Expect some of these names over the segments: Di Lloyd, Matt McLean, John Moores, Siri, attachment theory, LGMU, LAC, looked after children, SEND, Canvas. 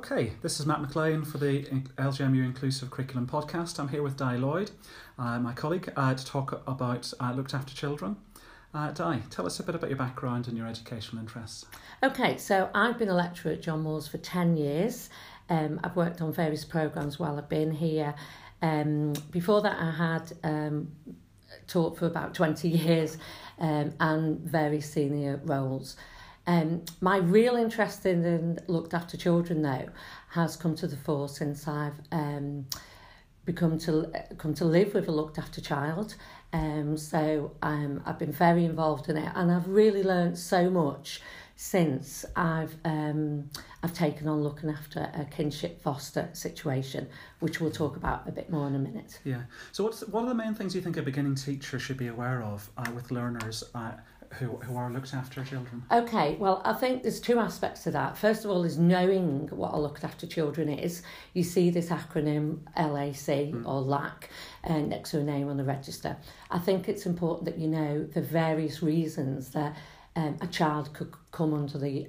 Okay, this is Matt McLean for the LGMU Inclusive Curriculum Podcast. I'm here with Di Lloyd, my colleague, to talk about looked after children. Di, tell us a bit about your background and your educational interests. Okay, so I've been a lecturer at John Moores for 10 years. I've worked on various programmes while I've been here. Before that I had taught for about 20 years and very senior roles. My real interest in looked after children, though, has come to the fore since I've come to live with a looked after child. So I've been very involved in it, and I've really learned so much since I've taken on looking after a kinship foster situation, which we'll talk about a bit more in a minute. Yeah. So, what are the main things you think a beginning teacher should be aware of with learners? Who are looked after children? Okay, well, I think there's two aspects to that. First of all is knowing what a looked after children is. You see this acronym LAC or LAC next to a name on the register. I think it's important that you know the various reasons that a child could come under the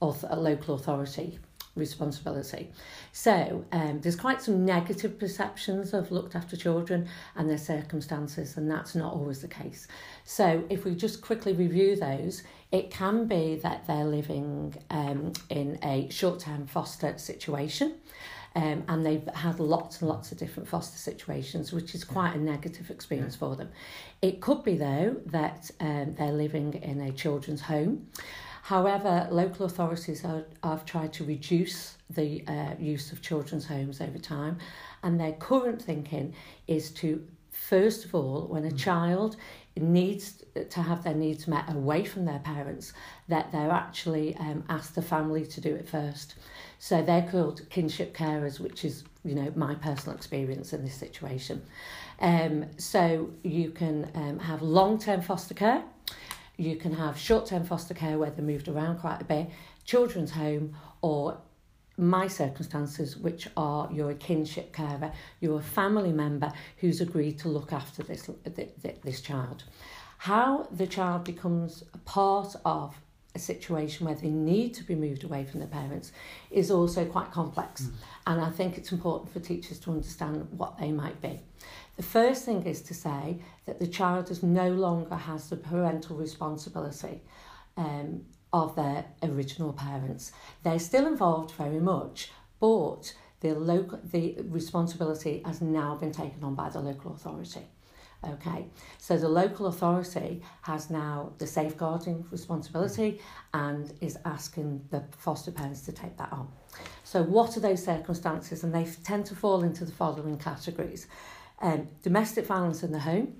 local authority responsibility. So there's quite some negative perceptions of looked after children and their circumstances, and that's not always the case. So if we just quickly review those, it can be that they're living in a short-term foster situation, and they've had lots and lots of different foster situations, which is quite a negative experience for them. It could be, though, that they're living in a children's home. However, local authorities have tried to reduce the use of children's homes over time, and their current thinking is to, first of all, when a child needs to have their needs met away from their parents, that they're actually asked the family to do it first. So they're called kinship carers, which is, you know, my personal experience in this situation. So you can have long-term foster care. You can have short-term foster care where they're moved around quite a bit, children's home, or my circumstances, which are you're a kinship carer, you're a family member who's agreed to look after this child. How the child becomes a part of a situation where they need to be moved away from their parents is also quite complex. And I think it's important for teachers to understand what they might be. The first thing is to say that the child is no longer has the parental responsibility of their original parents. They're still involved very much, but the responsibility has now been taken on by the local authority. Okay, so the local authority has now the safeguarding responsibility and is asking the foster parents to take that on. So what are those circumstances? And they tend to fall into the following categories. Domestic violence in the home,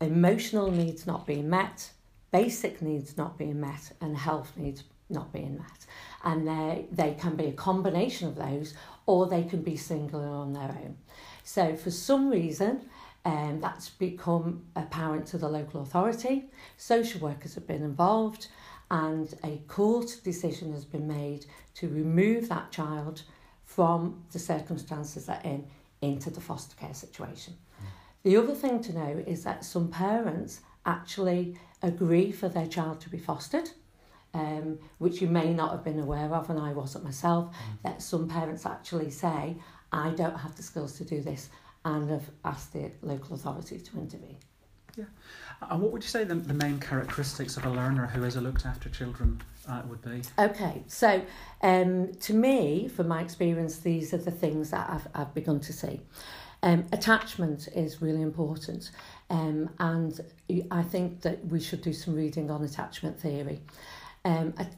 emotional needs not being met, basic needs not being met, and health needs not being met. And they can be a combination of those, or they can be singular on their own. So for some reason, that's become apparent to the local authority. Social workers have been involved, and a court decision has been made to remove that child from the circumstances they're in into the foster care situation. The other thing to know is that some parents actually agree for their child to be fostered, which you may not have been aware of, and I wasn't myself, that some parents actually say, I don't have the skills to do this, and have asked the local authority to intervene. Yeah. And what would you say the main characteristics of a learner who is a looked after children would be? Okay, so to me, from my experience, these are the things that I've begun to see. Attachment is really important, and I think that we should do some reading on attachment theory.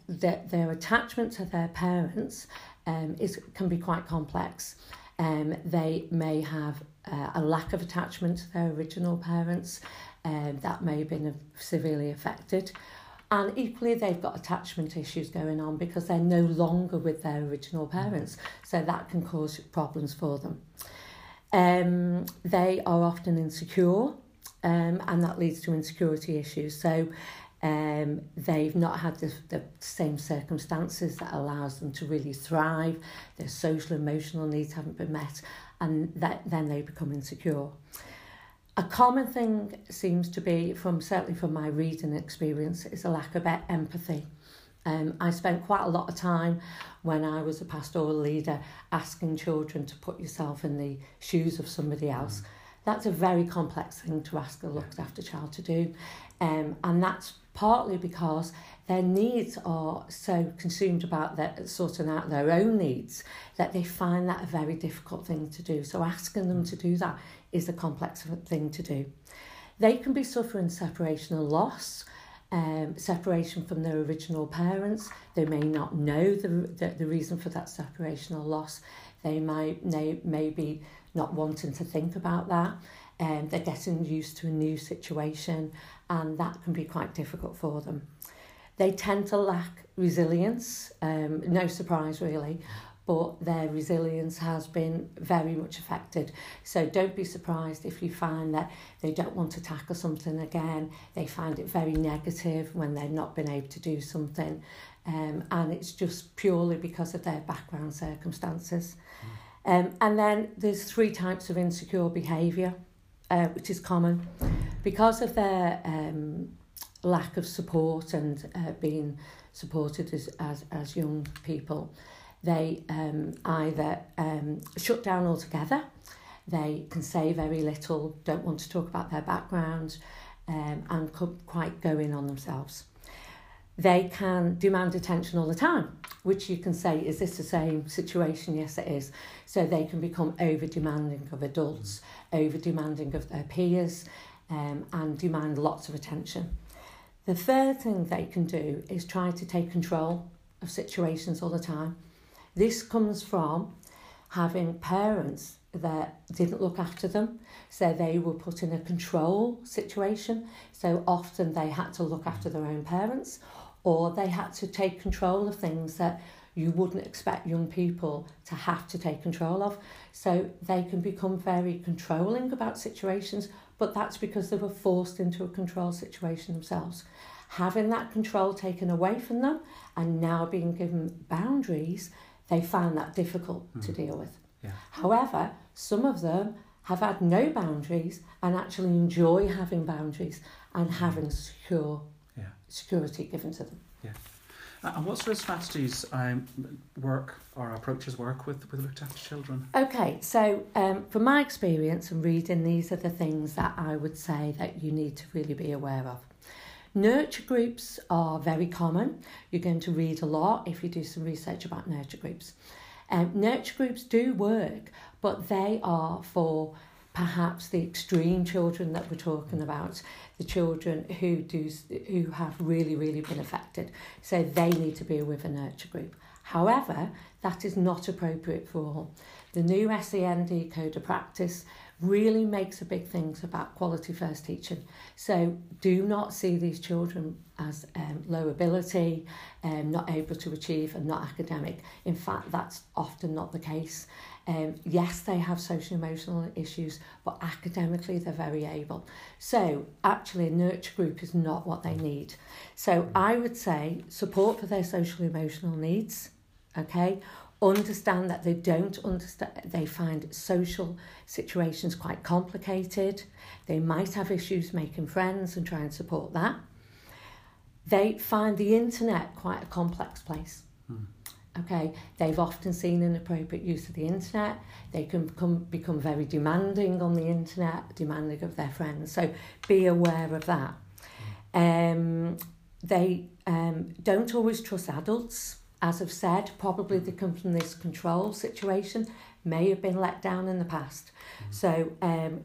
Their attachment to their parents can be quite complex. They may have a lack of attachment to their original parents that may have been severely affected. And equally, they've got attachment issues going on because they're no longer with their original parents. So that can cause problems for them. They are often insecure, and that leads to insecurity issues. So they've not had the same circumstances that allows them to really thrive. Their social, emotional needs haven't been met, and then they become insecure. A common thing seems to be, certainly from my reading experience, is a lack of empathy. I spent quite a lot of time when I was a pastoral leader asking children to put yourself in the shoes of somebody else. That's a very complex thing to ask a looked after child to do, and that's partly because their needs are so consumed about sorting out their own needs that they find that a very difficult thing to do. So asking them to do that is a complex thing to do. They can be suffering separation or loss, separation from their original parents. They may not know the reason for that separation or loss. They may be not wanting to think about that. They're getting used to a new situation, and that can be quite difficult for them. They tend to lack resilience, no surprise really, but their resilience has been very much affected. So don't be surprised if you find that they don't want to tackle something again. They find it very negative when they've not been able to do something, and it's just purely because of their background circumstances. And then there's three types of insecure behaviour, which is common. Because of their lack of support and being supported as young people, they either shut down altogether, they can say very little, don't want to talk about their background, and could quite go in on themselves. They can demand attention all the time, which you can say, is this the same situation? Yes, it is. So they can become over-demanding of adults, over-demanding of their peers, and demand lots of attention. The third thing they can do is try to take control of situations all the time. This comes from having parents that didn't look after them, so they were put in a control situation. So often they had to look after their own parents, or they had to take control of things that you wouldn't expect young people to have to take control of. So they can become very controlling about situations, but that's because they were forced into a control situation themselves. Having that control taken away from them and now being given boundaries, they find that difficult to deal with. Yeah. However, some of them have had no boundaries and actually enjoy having boundaries and having security given to them. Yeah. And what sort of strategies approaches work with looked after children? Okay, so from my experience and reading, these are the things that I would say that you need to really be aware of. Nurture groups are very common. You're going to read a lot if you do some research about nurture groups. Nurture groups do work, but they are for perhaps the extreme children that we're talking about, the children who have really, really been affected. So they need to be with a nurture group. However, that is not appropriate for all. The new SEND Code of Practice really makes a big thing about quality first teaching. So do not see these children as low ability, not able to achieve and not academic. In fact, that's often not the case. Yes, they have social emotional issues, but academically they're very able. So actually a nurture group is not what they need. So I would say support for their social emotional needs, okay? Understand that they find social situations quite complicated. They might have issues making friends and try and support that. They find the internet quite a complex place. Okay, they've often seen inappropriate use of the internet. They can become very demanding on the internet, demanding of their friends. So be aware of that. They don't always trust adults. As I've said, probably they come from this control situation, may have been let down in the past. So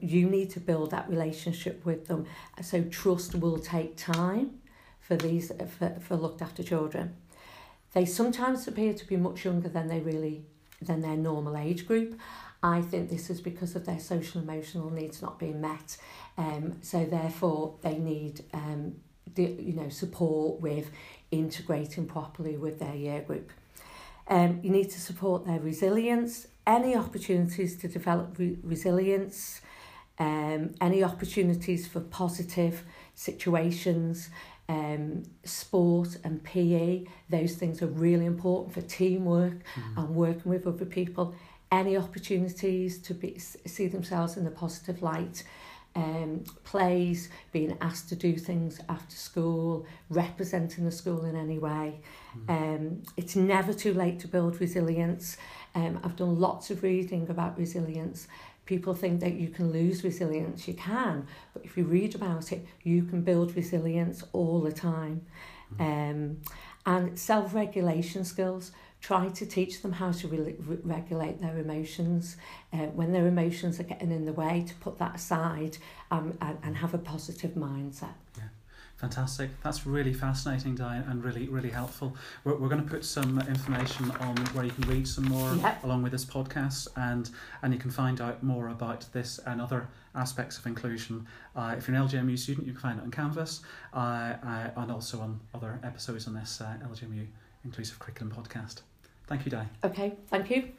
you need to build that relationship with them. So trust will take time for these for looked after children. They sometimes appear to be much younger than their normal age group. I think this is because of their social emotional needs not being met. So therefore they need support with integrating properly with their year group. You need to support their resilience, any opportunities to develop resilience, any opportunities for positive situations, sport and PE. Those things are really important for teamwork and working with other people. Any opportunities to see themselves in a positive light, plays, being asked to do things after school, representing the school in any way. It's never too late to build resilience. I've done lots of reading about resilience. People think that you can lose resilience. You can, but if you read about it, you can build resilience all the time. And self-regulation skills. Try to teach them how to regulate their emotions. When their emotions are getting in the way, to put that aside and have a positive mindset. Yeah, fantastic. That's really fascinating, Di, and really, really helpful. We're going to put some information on where you can read some more along with this podcast, and you can find out more about this and other aspects of inclusion. If you're an LGMU student, you can find it on Canvas and also on other episodes on this LGMU Inclusive Curriculum podcast. Thank you, Di. Okay, thank you.